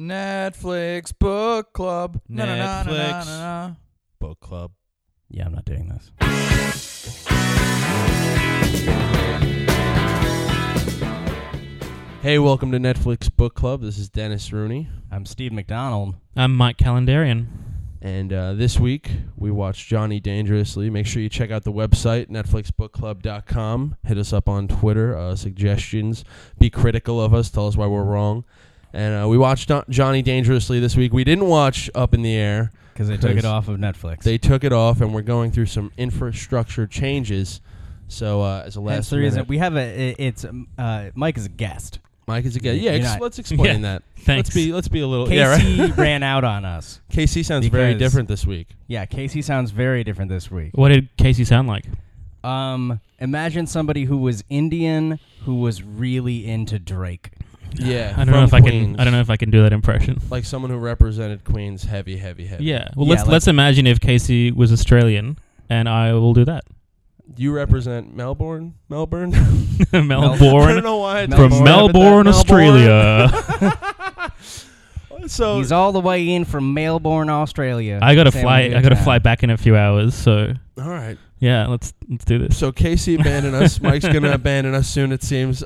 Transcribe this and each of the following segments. Netflix Book Club. Netflix Book Club. Yeah, I'm not doing this. Hey, welcome to Netflix Book Club. This is Dennis Rooney. I'm Steve McDonald. I'm Mike Calendarian. And this week, we watched Johnny Dangerously. Make sure you check out the website, Netflixbookclub.com. Hit us up on Twitter, suggestions. Be critical of us. Tell us why we're wrong. And we watched Johnny Dangerously this week. We didn't watch Up in the Air. Because they took it off of Netflix. They took it off, and we're going through some infrastructure changes. So as a last reason, we have Mike is a guest. Mike is a guest. Yeah, let's explain that. Thanks. Let's be a little... KC ran out on us. KC sounds very different this week. Yeah, KC sounds very different this week. What did KC sound like? Imagine somebody who was Indian who was really into Drake. Yeah, I don't know if Queens. I don't know if I can do that impression. Like someone who represented Queens heavy. Yeah. Well, let's imagine if KC was Australian, and I will do that. You represent Melbourne? Melbourne. I don't know why. From Melbourne, Australia. So he's all the way in from Melbourne, Australia. I got to fly back in a few hours, so. All right. Yeah, let's do this. So KC abandoned us. Mike's going to abandon us soon, it seems.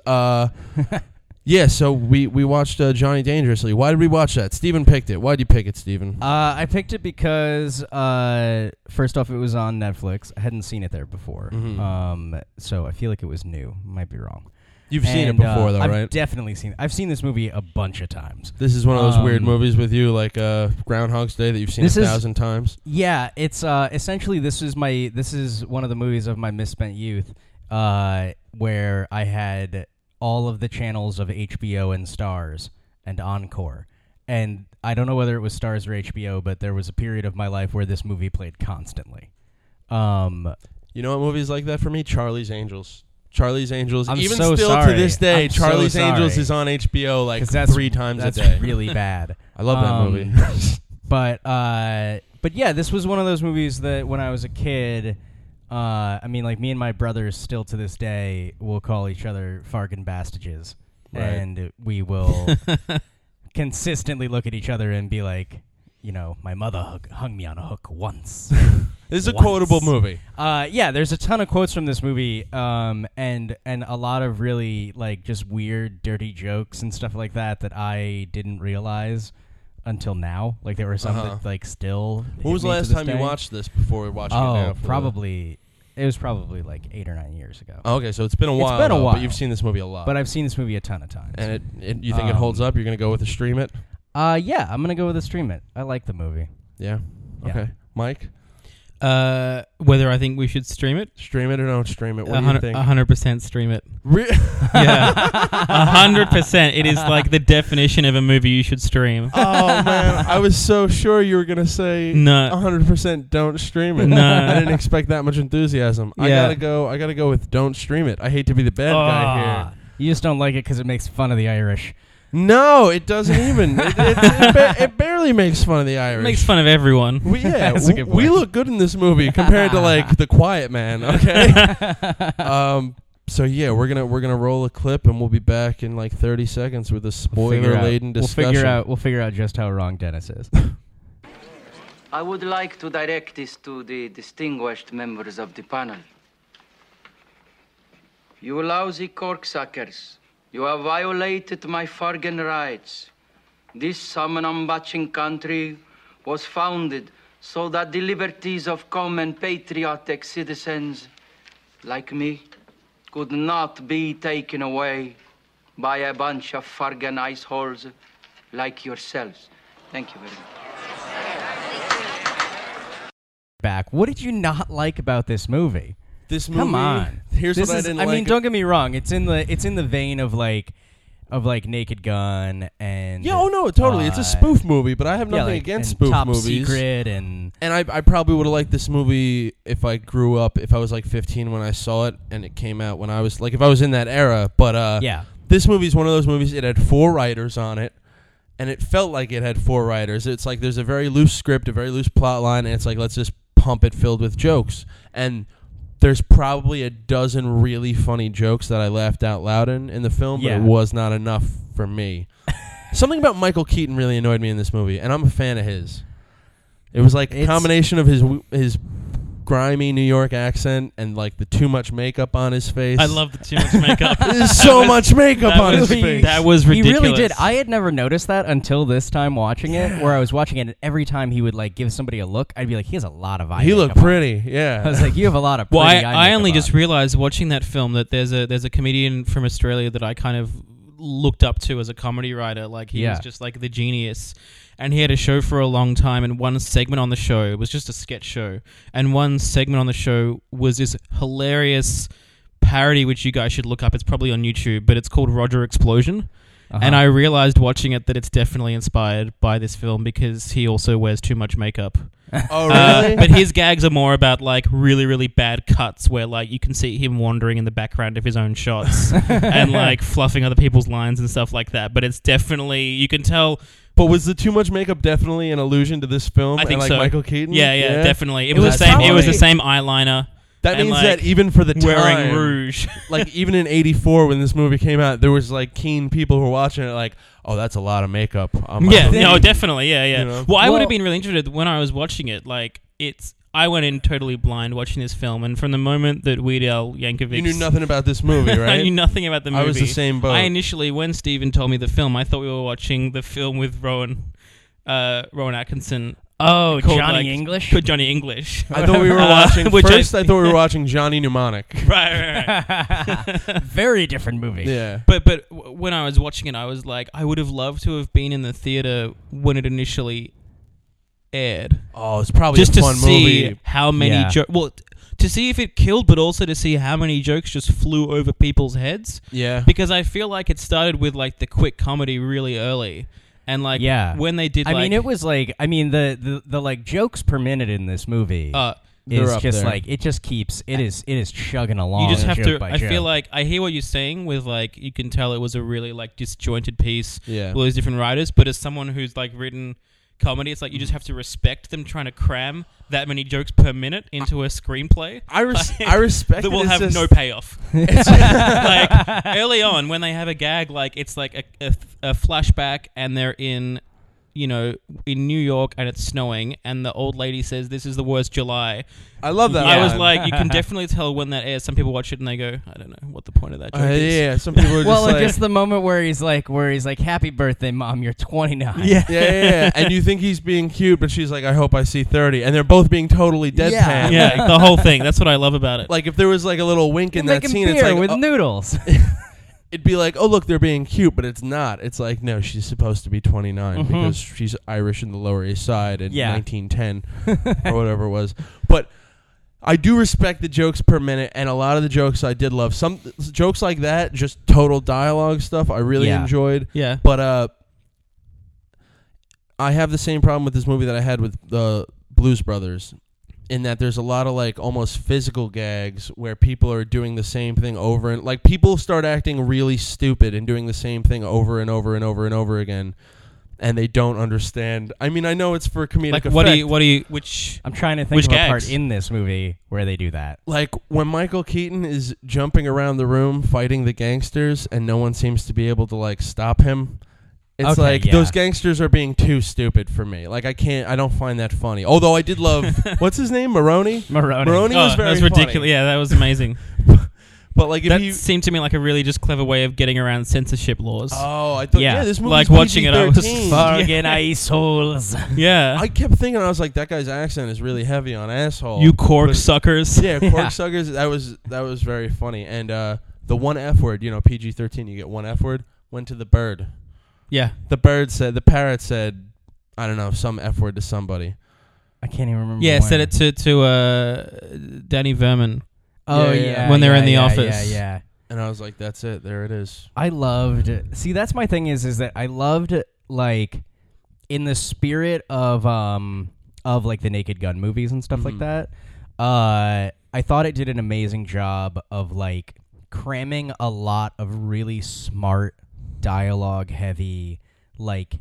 Yeah, so we watched Johnny Dangerously. Why did we watch that? Steven picked it. Why did you pick it, Steven? I picked it because, first off, it was on Netflix. I hadn't seen it there before, so I feel like it was new. Might be wrong. You've seen it before, though, right? I've definitely seen it. I've seen this movie a bunch of times. This is one of those weird movies with you, like Groundhog's Day, that you've seen 1,000 times. Yeah, it's essentially this is one of the movies of my misspent youth, where I had all of the channels of HBO and Starz and Encore. And I don't know whether it was Starz or HBO, but there was a period of my life where this movie played constantly. You know what movie's like that for me? Charlie's Angels. Charlie's Angels. I'm even so still sorry. To this day, I'm Charlie's so Angels is on HBO like three times a day. That's really bad. I love that movie. But yeah, this was one of those movies that when I was a kid... me and my brothers still to this day will call each other Fargan Bastages, right. And we will consistently look at each other and be like, you know, my mother hung me on a hook once. This is a quotable movie. Yeah, there's a ton of quotes from this movie, and a lot of really like just weird, dirty jokes and stuff like that I didn't realize until now. Like there were some that like still. What was the last time you watched this before we watched it now? It was probably like 8 or 9 years ago. Oh, okay, so it's been a while, but you've seen this movie a lot. But I've seen this movie a ton of times. And you think it holds up? You're going to go with a stream it? Yeah, I'm going to go with a stream it. I like the movie. Yeah? Okay. Yeah. Mike? Whether I think we should stream it? Stream it or don't stream it? What do you think? 100% stream it. Yeah. 100%. It is like the definition of a movie you should stream. Oh, man. I was so sure you were going to say no. 100% don't stream it. No. I didn't expect that much enthusiasm. Yeah. I gotta go with don't stream it. I hate to be the bad guy here. You just don't like it because it makes fun of the Irish. No, it doesn't even. It barely makes fun of the Irish. It makes fun of everyone. That's a good point. We look good in this movie compared to like The Quiet Man. Okay. So yeah, we're gonna roll a clip and we'll be back in like 30 seconds with a spoiler-laden discussion. We'll figure out just how wrong Dennis is. I would like to direct this to the distinguished members of the panel. You lousy corksuckers. You have violated my Fargan rights. This salmon-unbatching country was founded so that the liberties of common patriotic citizens like me could not be taken away by a bunch of Fargan iceholes like yourselves. Thank you very much. Back. What did you not like about this movie? This movie. Come on. Don't get me wrong. It's in the vein of like Naked Gun and totally. It's a spoof movie, but I have nothing against spoof movies. Top Secret and I probably would have liked this movie if I grew up, if I was like 15 when I saw it, and it came out when I was if I was in that era. But this movie is one of those movies. It had four writers on it. And it felt like it had four writers. It's like there's a very loose script, a very loose plot line, and it's like let's just pump it filled with jokes. And there's probably a dozen really funny jokes that I laughed out loud in the film, but it was not enough for me. Something about Michael Keaton really annoyed me in this movie, and I'm a fan of his. It was like a combination of his grimy New York accent and like the too much makeup on his face. I love the too much makeup. There's so much makeup on his face. That was ridiculous. He really did. I had never noticed that until this time watching it, where I was watching it and every time he would like give somebody a look, I'd be like, he has a lot of eye makeup. He looked pretty, yeah. I was like, you have a lot of pretty eye makeup. Well, I only just realized watching that film that there's a comedian from Australia that I kind of looked up to as a comedy writer. Like he was just like the genius. And he had a show for a long time, and one segment on the show was just a sketch show. And one segment on the show was this hilarious parody, which you guys should look up. It's probably on YouTube, but it's called Roger Explosion. Uh-huh. And I realized watching it that it's definitely inspired by this film because he also wears too much makeup. Oh, really? But his gags are more about like really, really bad cuts where like you can see him wandering in the background of his own shots and like fluffing other people's lines and stuff like that. But it's definitely, you can tell... But was the too much makeup definitely an allusion to this film? I think so. Michael Keaton? Yeah, definitely. It was the same eyeliner. That means like that even for the time, wearing rouge. Like even in '84 when this movie came out, there was like keen people who were watching it like, oh, that's a lot of makeup. Definitely. Yeah. You know? Well, I would have been really interested when I was watching it. Like I went in totally blind watching this film, and from the moment that Weird Al Yankovic... You knew nothing about this movie, right? I knew nothing about the movie. I was the same boat. I initially, when Steven told me the film, I thought we were watching the film with Rowan Atkinson. Oh, Johnny English. I thought we were watching... I thought we were watching Johnny Mnemonic. Right. Very different movie. Yeah. But when I was watching it, I was like, I would have loved to have been in the theater when it initially... aired. Oh, it's probably just a fun movie. Just to see how many jokes... Well, to see if it killed, but also to see how many jokes just flew over people's heads. Yeah. Because I feel like it started with, like, the quick comedy really early. And, like, when they did, I mean, it was, like... I mean, the like, jokes per minute in this movie... It's just there. Like it just keeps it is chugging along. You just have to. I feel like I hear what you're saying with like you can tell it was a really like disjointed piece. Yeah, with all these different writers, but as someone who's like written comedy, it's like you just have to respect them trying to cram that many jokes per minute into a screenplay. I respect that will have no payoff. Like early on when they have a gag, like it's like a flashback and they're in. You know, in New York and it's snowing and the old lady says, this is the worst July. I love that. I was like, you can definitely tell when that airs. Some people watch it and they go, I don't know what the point of that joke is. Yeah, some people are just like... Well, just the moment where he's like, happy birthday, Mom, you're 29. Yeah. And you think he's being cute, but she's like, I hope I see 30. And they're both being totally deadpan. Yeah, like, the whole thing. That's what I love about it. Like if there was like a little wink in that scene, it's like... with noodles. It'd be like, oh, look, they're being cute, but it's not. It's like, no, she's supposed to be 29 because she's Irish in the Lower East Side in 1910 or whatever it was. But I do respect the jokes per minute, and a lot of the jokes I did love. Some jokes like that, just total dialogue stuff, I really enjoyed. Yeah. But I have the same problem with this movie that I had with the Blues Brothers. In that there's a lot of like almost physical gags where people are doing the same thing over and like people start acting really stupid and doing the same thing over and over and over and over again, and they don't understand. I mean, I know it's for comedic effect. I'm trying to think of a part in this movie where they do that. Like when Michael Keaton is jumping around the room fighting the gangsters and no one seems to be able to like stop him. It's those gangsters are being too stupid for me. Like I don't find that funny. Although I did love what's his name? Maroney. Maroney was very funny. Ridiculous. Yeah, that was amazing. But like that seemed to me like a really just clever way of getting around censorship laws. Oh, I thought this movie like watching PG-13. It I was Fargan assholes. Yeah. I kept thinking I was like that guy's accent is really heavy on asshole. You corksuckers. Yeah, corksuckers. That was very funny. And the one F word, you know, PG-13 you get one F word, went to the bird. Yeah. The parrot said, I don't know, some F word to somebody. I can't even remember. Yeah, said it to Danny Verman. Oh, yeah. When they were in the office. Yeah. And I was like, that's it. There it is. I loved it. See, that's my thing is that I loved, like, in the spirit of like, the Naked Gun movies and stuff like that, I thought it did an amazing job of, like, cramming a lot of really smart dialogue heavy like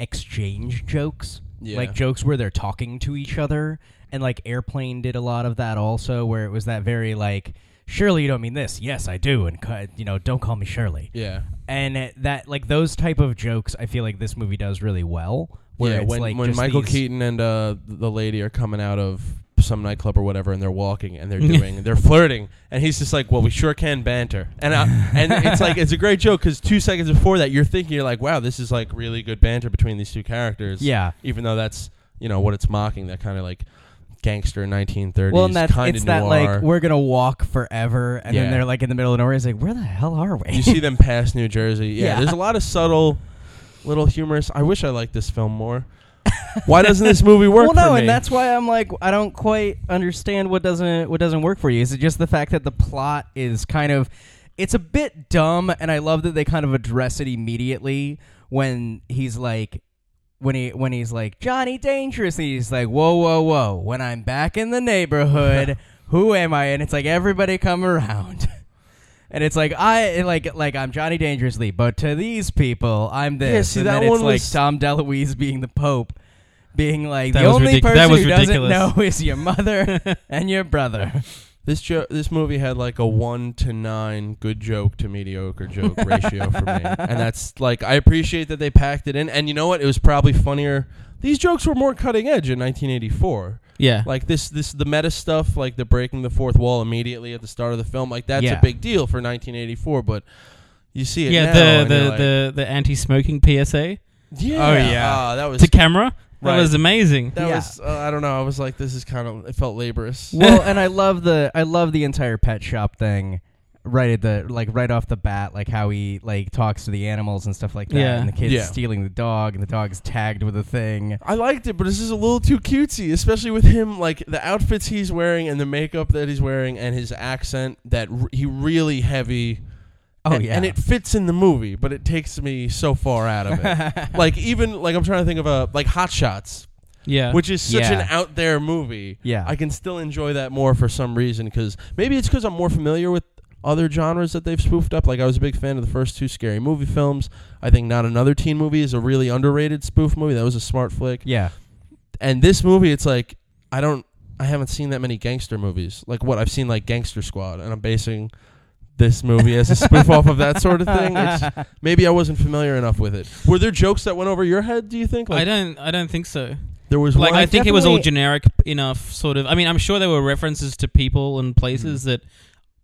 exchange jokes like jokes where they're talking to each other, and like Airplane did a lot of that also, where it was that very like surely you don't mean this. Yes, I do. And, you know, don't call me Shirley. Yeah. And that, like, those type of jokes, I feel like this movie does really well. Where it's when Michael Keaton and the lady are coming out of some nightclub or whatever, and they're walking and they're doing, and they're flirting, and he's just like, well, we sure can banter. And it's like, it's a great joke, because 2 seconds before that, you're thinking, you're like, wow, this is like really good banter between these two characters. Yeah. Even though that's, you know, what it's mocking, that kind of like gangster 1930s. Well, and that's, it's noir. That like, we're going to walk forever. And then they're like in the middle of nowhere. It's like, where the hell are we? You see them past New Jersey. Yeah. There's a lot of subtle little humorous. I wish I liked this film more. Why doesn't this movie work for me? Well, no, and that's why I'm like, I don't quite understand what doesn't work for you. Is it just the fact that the plot is kind of, it's a bit dumb, and I love that they kind of address it immediately when he's like, when he's like, Johnny Dangerously, he's like, whoa, whoa, whoa, when I'm back in the neighborhood, who am I? And it's like, everybody come around. And it's like, I'm Johnny Dangerously, but to these people, I'm this. Yeah, see, and that then one it's was like Dom DeLuise being the Pope, being like, the only person who ridiculous. Doesn't know is your mother and your brother. This movie had like a 1 to 9 good joke to mediocre joke ratio for me. And that's like, I appreciate that they packed it in. And you know what? It was probably funnier. These jokes were more cutting edge in 1984. Yeah. Like this the meta stuff, like the breaking the fourth wall immediately at the start of the film, like that's a big deal for 1984, but you see it now. Yeah, the anti-smoking PSA. Yeah. Oh yeah. That was to camera. Right. That was amazing. That was I don't know, I was like, this is kind of, it felt laborious. Well, and I love the entire pet shop thing. Right at the right off the bat, like how he like talks to the animals and stuff like that, and the kid's stealing the dog, and the dog's tagged with a thing. I liked it, but this is a little too cutesy, especially with him, like the outfits he's wearing and the makeup that he's wearing and his accent that he really heavy. And it fits in the movie, but it takes me so far out of it. Like even like I'm trying to think of like Hot Shots. Yeah, which is such an out there movie. Yeah, I can still enjoy that more for some reason, because maybe it's because I'm more familiar with other genres that they've spoofed up. Like, I was a big fan of the first two Scary Movie films. I think Not Another Teen Movie is a really underrated spoof movie. That was a smart flick. Yeah. And this movie, it's like, I haven't seen that many gangster movies. Like, I've seen, like, Gangster Squad, and I'm basing this movie as a spoof off of that sort of thing. Maybe I wasn't familiar enough with it. Were there jokes that went over your head, do you think? Like, I don't think so. There was like, I think it was all generic enough, sort of. I mean, I'm sure there were references to people and places that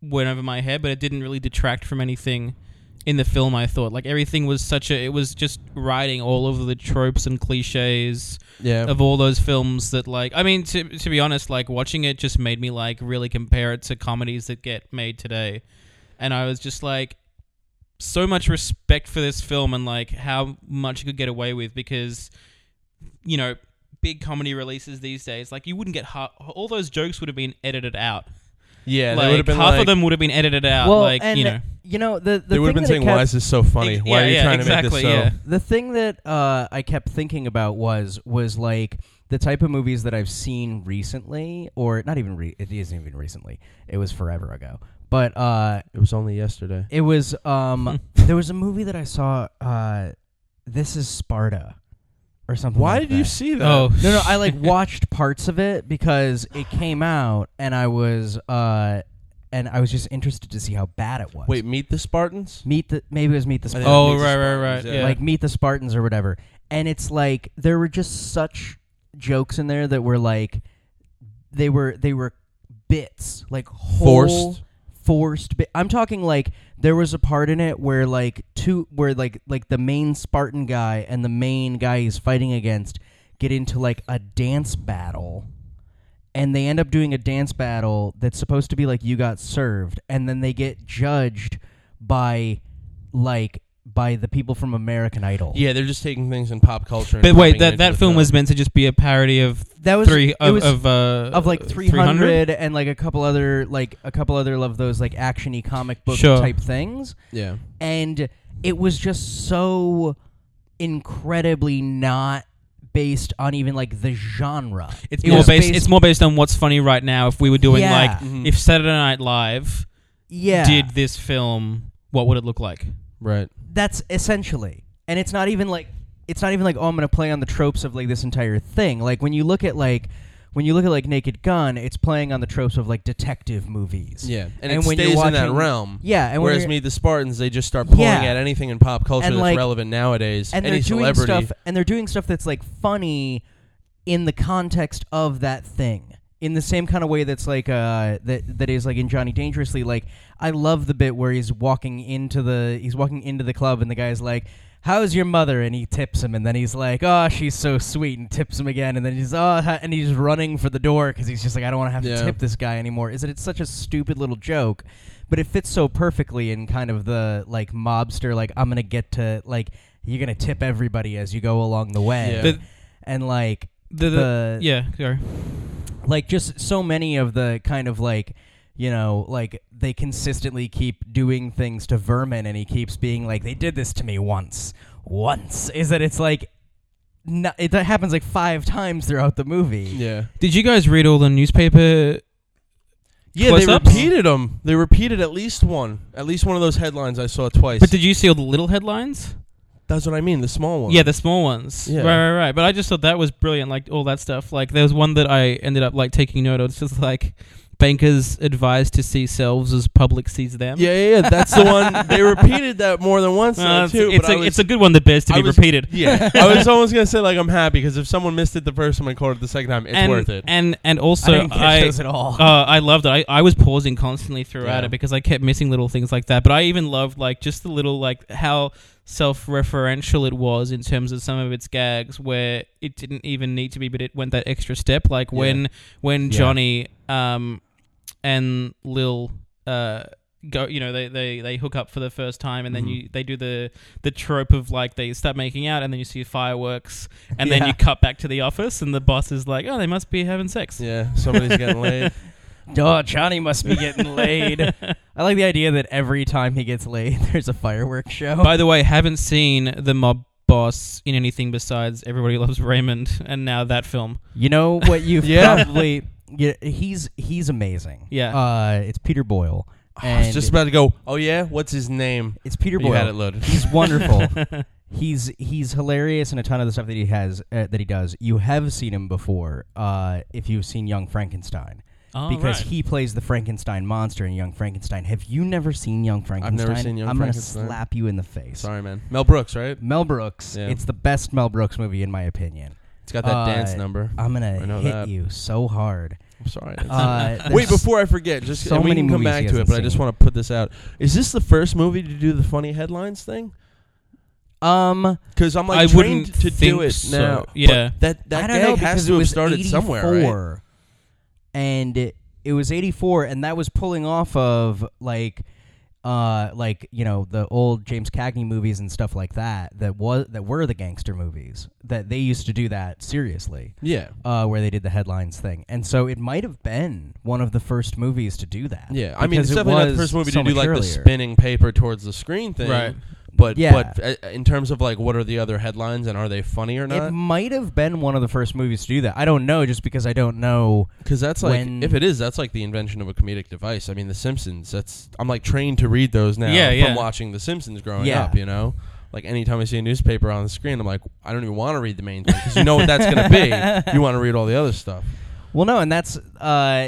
went over my head, but it didn't really detract from anything in the film, I thought. Like, everything was it was just riding all of the tropes and cliches of all those films that, like, I mean, to be honest, like, watching it just made me, like, really compare it to comedies that get made today. And I was just, like, so much respect for this film and, like, how much it could get away with, because, you know, big comedy releases these days, like, you wouldn't get all those jokes would have been edited out. Yeah, like, been half of them would have been edited out. Well, like, and you know, they would have been saying, "Why is this so funny? Why are you trying to make this so?" The thing that I kept thinking about was like the type of movies that I've seen recently, or not even it isn't even recently. It was forever ago, but it was only yesterday. It was there was a movie that I saw. This is Sparta. Or something. Why did you see that? Oh. No, I like watched parts of it because it came out, and I was just interested to see how bad it was. Wait, Meet the Spartans? Maybe it was Meet the Spartans. Oh, right. Yeah. Like Meet the Spartans or whatever. And it's like there were just such jokes in there that were like they were bits, like forced bit. I'm talking like there was a part in it where like the main Spartan guy and the main guy he's fighting against get into like a dance battle, and they end up doing a dance battle that's supposed to be like you got served, and then they get judged by the people from American Idol. Yeah, they're just taking things in pop culture. And but wait, that film was meant to just be a parody of like 300 and like a couple other of those like actiony comic book type things. Yeah, and it was just so incredibly not based on even like the genre. It's more based on what's funny right now. If we were doing if Saturday Night Live did this film, what would it look like? Right. That's essentially. And it's not even like, oh, I'm going to play on the tropes of like this entire thing. Like when you look at like when you look at like Naked Gun, it's playing on the tropes of like detective movies. Yeah, and it when stays in that realm. Yeah, and whereas Meet the Spartans, they just start pulling at anything in pop culture and that's like, relevant nowadays. And any celebrity, they're doing stuff that's like funny in the context of that thing. In the same kind of way that's like that is like in Johnny Dangerously. Like I love the bit where he's walking into the club and the guy's like, "How's your mother?" And he tips him, and then he's like, "Oh, she's so sweet," and tips him again, and then he's running for the door because he's just like, "I don't want to have to tip this guy anymore." It's such a stupid little joke, but it fits so perfectly in kind of the like mobster, like I'm gonna get to like you're gonna tip everybody as you go along the way, and like like just so many of the kind of like. You know, like, they consistently keep doing things to Vermin, and he keeps being like, they did this to me once, is that it's like, no, it happens like 5 times throughout the movie. Yeah. Did you guys read all the newspaper? Yeah, repeated them. They repeated at least one of those headlines I saw twice. But did you see all the little headlines? That's what I mean, the small ones. Yeah, the small ones. Yeah. Right. But I just thought that was brilliant, like, all that stuff. Like, there was one that I ended up, like, taking note of. It's just like... Bankers advised to see selves as public sees them. Yeah. That's the one. They repeated that more than once. Too, it's a good one that bears to be repeated. Yeah. I was almost going to say, like, I'm happy because if someone missed it the first time and caught it the second time, it's worth it. And also, I didn't catch those at all. I loved it. I was pausing constantly throughout it because I kept missing little things like that. But I even loved, like, just the little, like, how self-referential it was in terms of some of its gags where it didn't even need to be, but it went that extra step. Like, when Johnny... and Lil go, you know, they hook up for the first time, and then they do the trope of like they start making out, and then you see fireworks, and then you cut back to the office, and the boss is like, "Oh, they must be having sex." Yeah, somebody's getting laid. Oh, Johnny must be getting laid. I like the idea that every time he gets laid, there's a fireworks show. By the way, haven't seen the Mob Boss in anything besides Everybody Loves Raymond, and now that film. You know what you've probably. Yeah, he's amazing. Yeah, it's Peter Boyle. Oh, I was just about to go. Oh yeah, what's his name? It's Peter Boyle. You had it loaded. He's wonderful. he's hilarious in a ton of the stuff that he has that he does. You have seen him before if you've seen Young Frankenstein, he plays the Frankenstein monster in Young Frankenstein. Have you never seen Young Frankenstein? I've never seen Young Frankenstein. I'm gonna slap you in the face. Sorry, man. Mel Brooks, right? Mel Brooks. Yeah. It's the best Mel Brooks movie in my opinion. It's got that dance number. I'm gonna hit you so hard. I'm sorry. Wait, before I forget, just so we can come back to it, but I just want to put this out. Is this the first movie to do the funny headlines thing? Because I'm like trained to do it now. Yeah, that gag has to have started somewhere, right? And it was 84, and that was pulling off of like you know the old James Cagney movies and stuff like that. That were the gangster movies that they used to do that seriously. Yeah, where they did the headlines thing, and so it might have been one of the first movies to do that. Yeah, I mean, it's definitely not the first movie to do like the spinning paper towards the screen thing. Right, but in terms of like what are the other headlines and are they funny or not? It might have been one of the first movies to do that. I don't know, just because I don't know because that's like if it is, that's like the invention of a comedic device. I mean, The Simpsons. I'm like trained to read those now from watching The Simpsons growing up. You know. Like, anytime I see a newspaper on the screen, I'm like, I don't even want to read the main thing because you know what that's going to be. You want to read all the other stuff. Well, no, and that's,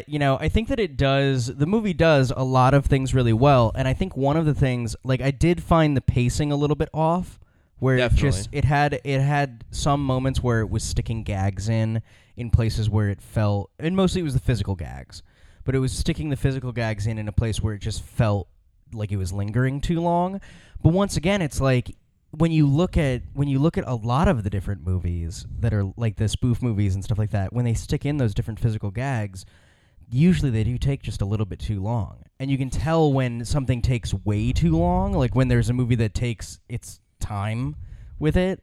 you know, I think that the movie does a lot of things really well. And I think one of the things, like, I did find the pacing a little bit off where it had some moments where it was sticking gags in places where it felt, and mostly it was the physical gags, but it was sticking the physical gags in a place where it just felt like it was lingering too long. But once again, it's like, when you look at a lot of the different movies that are like the spoof movies and stuff like that, when they stick in those different physical gags, usually they do take just a little bit too long. And you can tell when something takes way too long, like when there's a movie that takes its time with it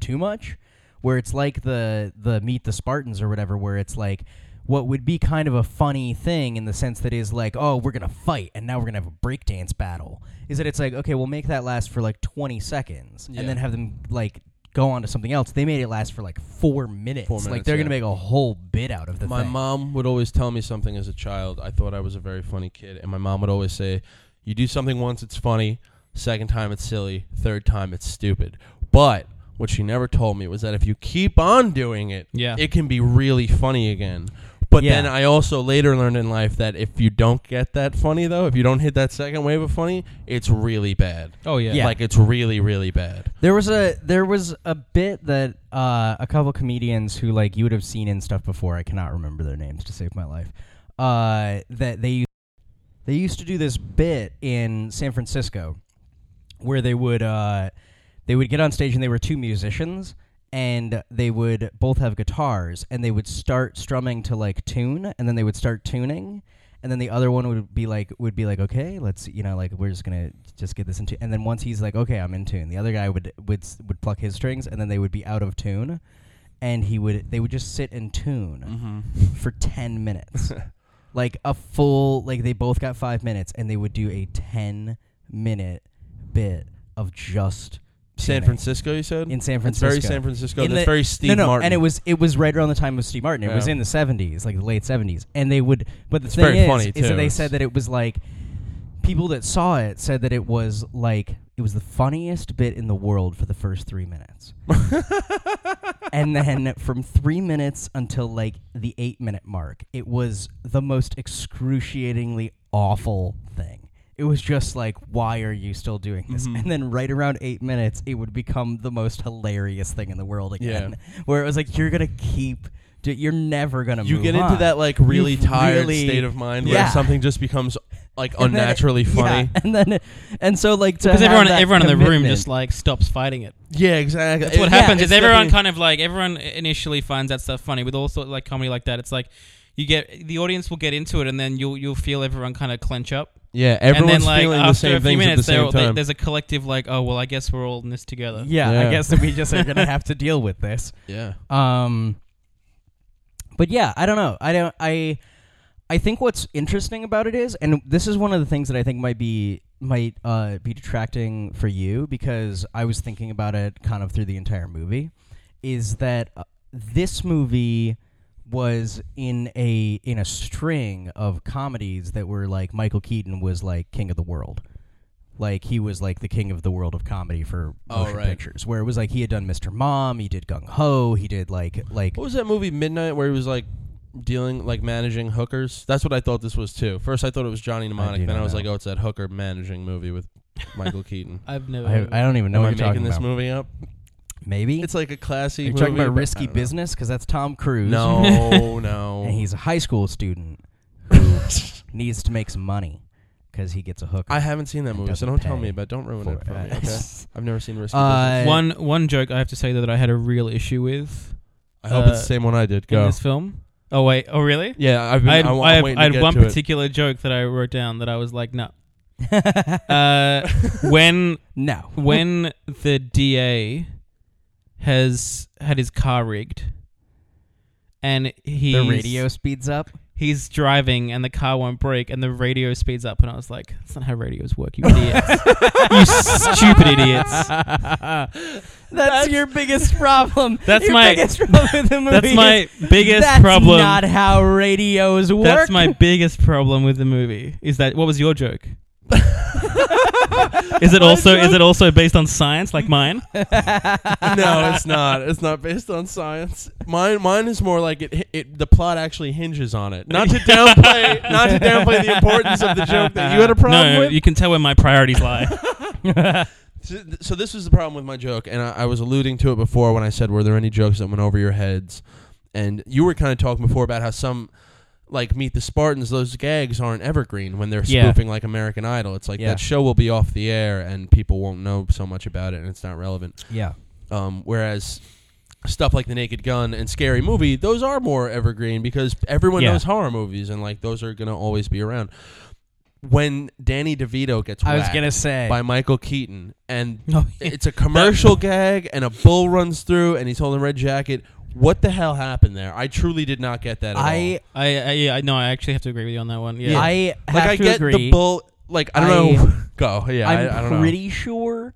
too much, where it's like the Meet the Spartans or whatever, where it's like what would be kind of a funny thing in the sense that is like, oh, we're going to fight, and now we're going to have a breakdance battle, is that it's like, okay, we'll make that last for like 20 seconds and then have them like go on to something else. They made it last for like 4 minutes. Like they're going to make a whole bit out of the thing. My mom would always tell me something as a child. I thought I was a very funny kid, and my mom would always say, you do something once, it's funny. Second time, it's silly. Third time, it's stupid. But what she never told me was that if you keep on doing it, it can be really funny again. But then I also later learned in life that if you don't get that funny, though, if you don't hit that second wave of funny, it's really bad. Oh, yeah. Like, it's really, really bad. There was a bit that a couple comedians who, like, you would have seen in stuff before, I cannot remember their names to save my life, that they used to do this bit in San Francisco where they would get on stage and they were two musicians, and they would both have guitars, and they would start strumming to, like, tune, and then they would start tuning, and then the other one would be like, okay, let's, you know, like, we're just gonna just get this into, and then once he's like, okay, I'm in tune, the other guy would pluck his strings, and then they would be out of tune, and they would just sit in tune for 10 minutes. Like a full, like, they both got 5 minutes, and they would do a 10-minute bit of just San Francisco, you said? In San Francisco. It's very San Francisco. It's very Steve Martin. And it was right around the time of Steve Martin. It was in the 70s, like the late 70s. And they would, but the thing is that they said that it was like, people that saw it said that it was like, it was the funniest bit in the world for the first 3 minutes. And then from 3 minutes until like the 8-minute mark, it was the most excruciatingly awful thing. It was just like, why are you still doing this? Mm-hmm. And then right around 8 minutes, it would become the most hilarious thing in the world again. Yeah. Where it was like, you're going to keep... you're never going to move on. You get into that, like, really tired state of mind where something just becomes, like, unnaturally funny. Yeah. And so, like, to because everyone in the room just, like, stops fighting it. Yeah, exactly. That's what happens is everyone kind of, like, everyone initially finds that stuff funny. With all sorts of, like, comedy like that, it's like, you get... the audience will get into it, and then you'll feel everyone kind of clench up. Yeah, everyone's feeling the same things at the same time. There's a collective, like, oh, well, I guess we're all in this together. Yeah. I guess that we just are going to have to deal with this. Yeah. But yeah, I don't know. I think what's interesting about it is, and this is one of the things that I think might be detracting for you, because I was thinking about it kind of through the entire movie, is that this movie was in a string of comedies that were like, Michael Keaton was like king of the world. Like, he was like the king of the world of comedy for motion pictures, where it was like, he had done Mr. Mom, he did Gung Ho, he did like what was that movie Midnight where he was like dealing, like, managing hookers? That's what I thought this was too. First I thought it was Johnny Mnemonic, then I was like, oh, it's that hooker managing movie with Michael Keaton. I don't even know what you're talking about. Am I making this movie up? Maybe. It's like a classy movie. Are you talking about Risky Business? Because that's Tom Cruise. No. And he's a high school student who needs to make some money because he gets a hooker. I haven't seen that movie, so don't tell me about it. Don't ruin it for me, okay? I've never seen Risky Business. One joke I have to say, though, that I had a real issue with. I hope it's the same one I did. Go. In this film. Oh, wait. Oh, really? Yeah. I had one particular joke that I wrote down that I was like, no. When the DA... has had his car rigged, and the radio speeds up. He's driving, and the car won't brake, and the radio speeds up. And I was like, "That's not how radios work, you idiots! You stupid idiots! That's your biggest problem. That's my biggest problem. That's not how radios work. That's my biggest problem with the movie. Is that what was your joke? Is it also based on science like mine? No, it's not. It's not based on science. Mine is more like it. The plot actually hinges on it. Not to downplay the importance of the joke that you had a problem with. You can tell where my priorities lie. So this was the problem with my joke, and I was alluding to it before when I said, were there any jokes that went over your heads? And you were kind of talking before about how some, like, Meet the Spartans, those gags aren't evergreen when they're spoofing, like, American Idol. It's like, that show will be off the air and people won't know so much about it and it's not relevant. Yeah. Whereas stuff like The Naked Gun and Scary Movie, those are more evergreen because everyone knows horror movies and, like, those are going to always be around. When Danny DeVito gets whacked by Michael Keaton and it's a commercial gag and a bull runs through and he's holding a red jacket... what the hell happened there? I truly did not get that at all. I actually have to agree with you on that one. Yeah, yeah. I have to agree. The bull. Like, I don't know. Go. Yeah, I don't know. I'm pretty sure.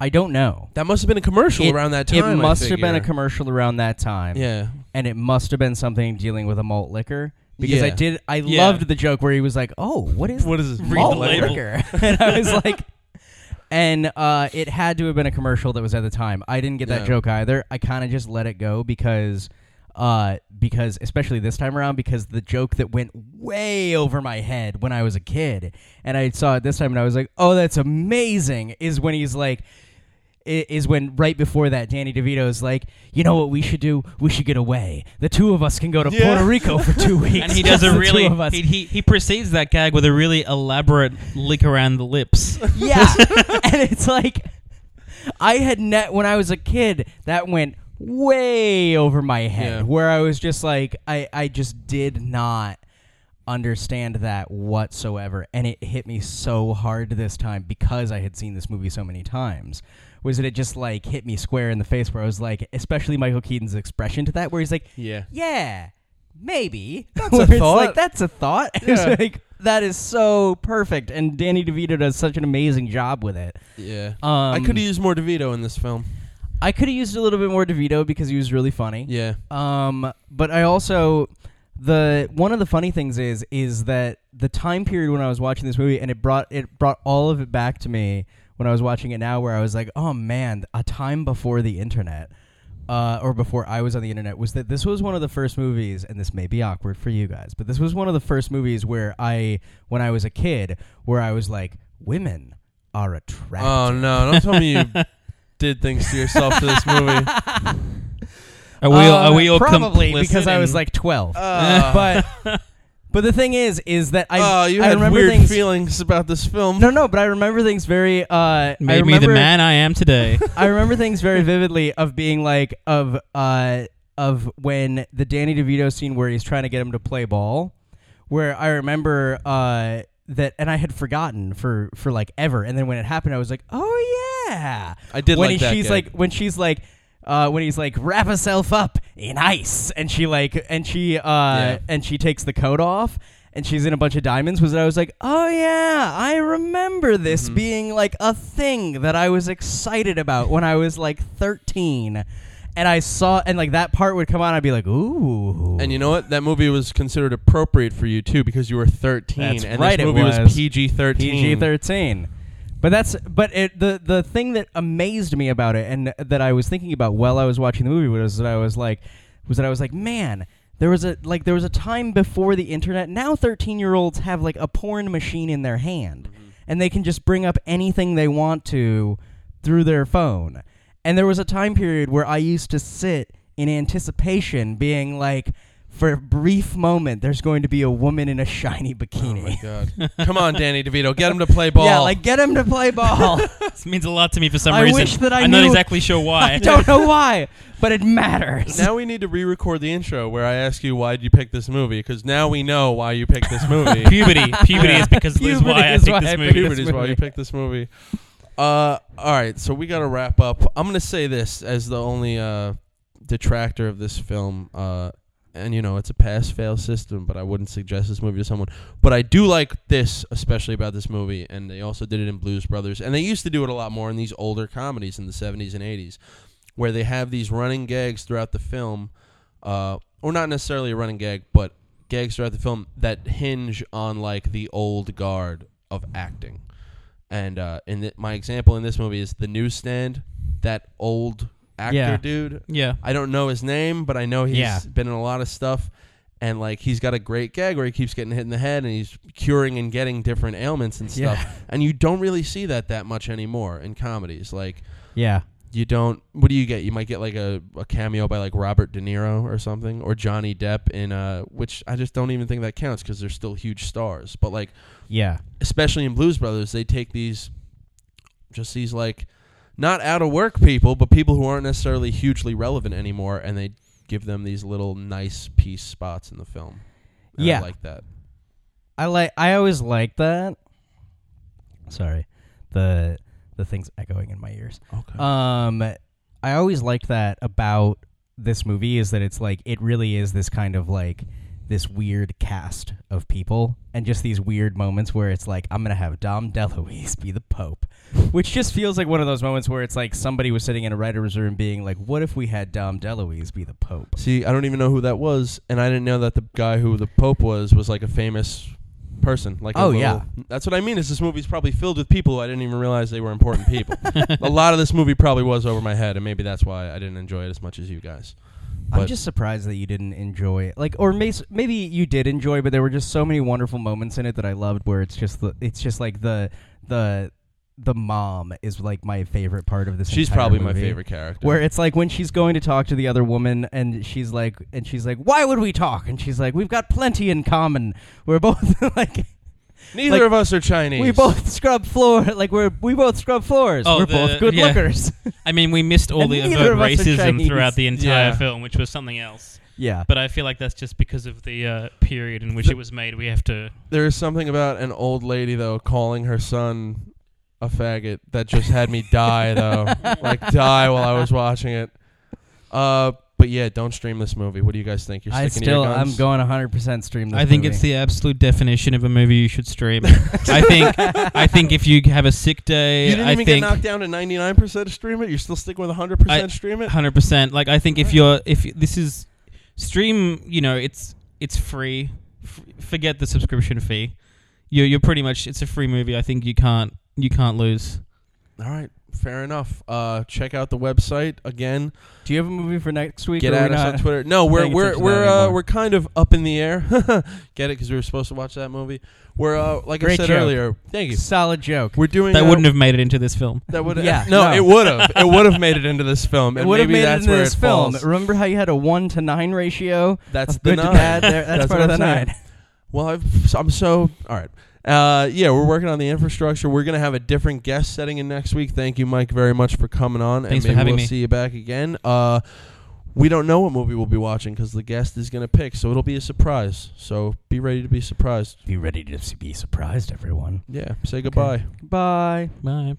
I don't know. That must have been a commercial around that time. It must have been a commercial around that time. Yeah, and it must have been something dealing with a malt liquor. Because I loved the joke where he was like, "Oh, what is this? Read the label." And I was like. And it had to have been a commercial that was at the time. I didn't get that joke either. I kind of just let it go because especially this time around, because the joke that went way over my head when I was a kid, and I saw it this time and I was like, oh, that's amazing, is when he's like, is when right before that Danny DeVito's like, you know what we should do? We should get away. The two of us can go to Puerto Rico for 2 weeks. And he does a really, he precedes that gag with a really elaborate lick around the lips. Yeah. And it's like, I had when I was a kid, that went way over my head, where I was just like, I just did not understand that whatsoever. And it hit me so hard this time because I had seen this movie so many times. Was that it just like hit me square in the face, where I was like, especially Michael Keaton's expression to that, where he's like, yeah, maybe. That's a thought. Like, that's a thought. Yeah. It's like, that is so perfect. And Danny DeVito does such an amazing job with it. Yeah. I could have used more DeVito in this film. I could have used a little bit more DeVito because he was really funny. Yeah. But I also, one of the funny things is that the time period when I was watching this movie, and it brought all of it back to me when I was watching it now, where I was like, oh man, a time before the internet, or before I was on the internet, was that this was one of the first movies, and this may be awkward for you guys, but this was one of the first movies where when I was a kid, where I was like, women are attractive. Oh no, don't tell me you did things to yourself to this movie. Are we all probably complicit? Because I was like 12. But the thing is that I had remember weird feelings about this film. No, but I remember things very... Made me the man I am today. I remember things very vividly of being like... Of when the Danny DeVito scene where he's trying to get him to play ball, where I remember that... And I had forgotten for like ever. And then when it happened, I was like, oh yeah. I did when like that. When she's like... when he's like, wrap herself up in ice, and she takes the coat off, and she's in a bunch of diamonds. Was that I was like, oh yeah, I remember this being like a thing that I was excited about when I was like 13, and I saw, and like that part would come on, I'd be like, ooh. And you know what? That movie was considered appropriate for you too because you were 13. That's and right. This movie was PG-13. PG-13. But the thing that amazed me about it, and that I was thinking about while I was watching the movie, was that I was like, man, there was a time before the internet. Now 13-year-olds have like a porn machine in their hand, and they can just bring up anything they want to through their phone. And there was a time period where I used to sit in anticipation, being like, for a brief moment, there's going to be a woman in a shiny bikini. Oh, my God. Come on, Danny DeVito. Get him to play ball. Yeah, like, get him to play ball. This means a lot to me for some reason. I wish that I'm not exactly sure why. I don't know why, but it matters. Now we need to re-record the intro where I ask you, why'd you pick this movie? Because now we know why you picked this movie. Puberty. Puberty is because Liz why I picked this movie. Puberty is why you picked this movie. All right, so we got to wrap up. I'm going to say this as the only detractor of this film. And, you know, it's a pass-fail system, but I wouldn't suggest this movie to someone. But I do like this, especially about this movie, and they also did it in Blues Brothers. And they used to do it a lot more in these older comedies in the 70s and 80s, where they have these running gags throughout the film, or not necessarily a running gag, but gags throughout the film that hinge on, like, the old guard of acting. And my example in this movie is The Newsstand, that old actor dude. Yeah. I don't know his name, but I know he's been in a lot of stuff, and like he's got a great gag where he keeps getting hit in the head and he's curing and getting different ailments and stuff. Yeah. And you don't really see that much anymore in comedies. Like you don't, what do you get? You might get like a cameo by like Robert De Niro or something, or Johnny Depp in which I just don't even think that counts because they're still huge stars. But like especially in Blues Brothers, they take these like not out of work people, but people who aren't necessarily hugely relevant anymore, and they give them these little nice piece spots in the film. And I like that. I always like that. Sorry. The thing's echoing in my ears. Okay. I always liked that about this movie, is that it's like it really is this kind of like this weird cast of people, and just these weird moments where it's like, I'm going to have Dom DeLuise be the Pope, which just feels like one of those moments where it's like somebody was sitting in a writer's room being like, what if we had Dom DeLuise be the Pope? See, I don't even know who that was, and I didn't know that the guy who the Pope was like a famous person. Like oh, a little, yeah. That's what I mean, is this movie's probably filled with people who I didn't even realize they were important people. A lot of this movie probably was over my head, and maybe that's why I didn't enjoy it as much as you guys. But I'm just surprised that you didn't enjoy it. Like, or maybe you did enjoy, but there were just so many wonderful moments in it that I loved, where it's just like the mom is like my favorite part of this. She's probably movie. My favorite character. Where it's like when she's going to talk to the other woman, and she's like, "Why would we talk?" And she's like, "We've got plenty in common. We're both like." Neither of us are Chinese. We both scrub floor. Like we both scrub floors. Oh, we're both good lookers. I mean, we missed all the overt racism throughout the entire film, which was something else. Yeah, but I feel like that's just because of the period in which it was made. We have to. There is something about an old lady though calling her son a faggot that just had me die though, like die while I was watching it. But yeah, don't stream this movie. What do you guys think? You're sticking to your guns? I'm going 100% stream this movie. I think it's the absolute definition of a movie you should stream. I think if you have a sick day, you didn't even get knocked down to 99% stream it. You're still sticking with 100% stream it. 100%. Like I think stream, you know, it's free. Forget the subscription fee. You're pretty much, it's a free movie. I think you can't lose. All right. Fair enough. Check out the website again. Do you have a movie for next week? Get at us on Twitter. No, we're kind of up in the air. Get it, because we were supposed to watch that movie. We're like I said earlier. Thank you. Solid joke. We're doing that wouldn't have made it into this film. That would it would have. It would have made it into this film. And maybe that's where it falls. Remember how you had a 1 to 9 ratio? That's the 9. That's part of the 9. Well, I'm so all right. We're working on the infrastructure. We're going to have a different guest setting in next week. Thank you, Mike, very much for coming on. Thanks for having me. And maybe we'll see you back again. We don't know what movie we'll be watching because the guest is going to pick, so it'll be a surprise. So be ready to be surprised. Be ready to be surprised, everyone. Yeah, say goodbye. Okay. Bye. Bye.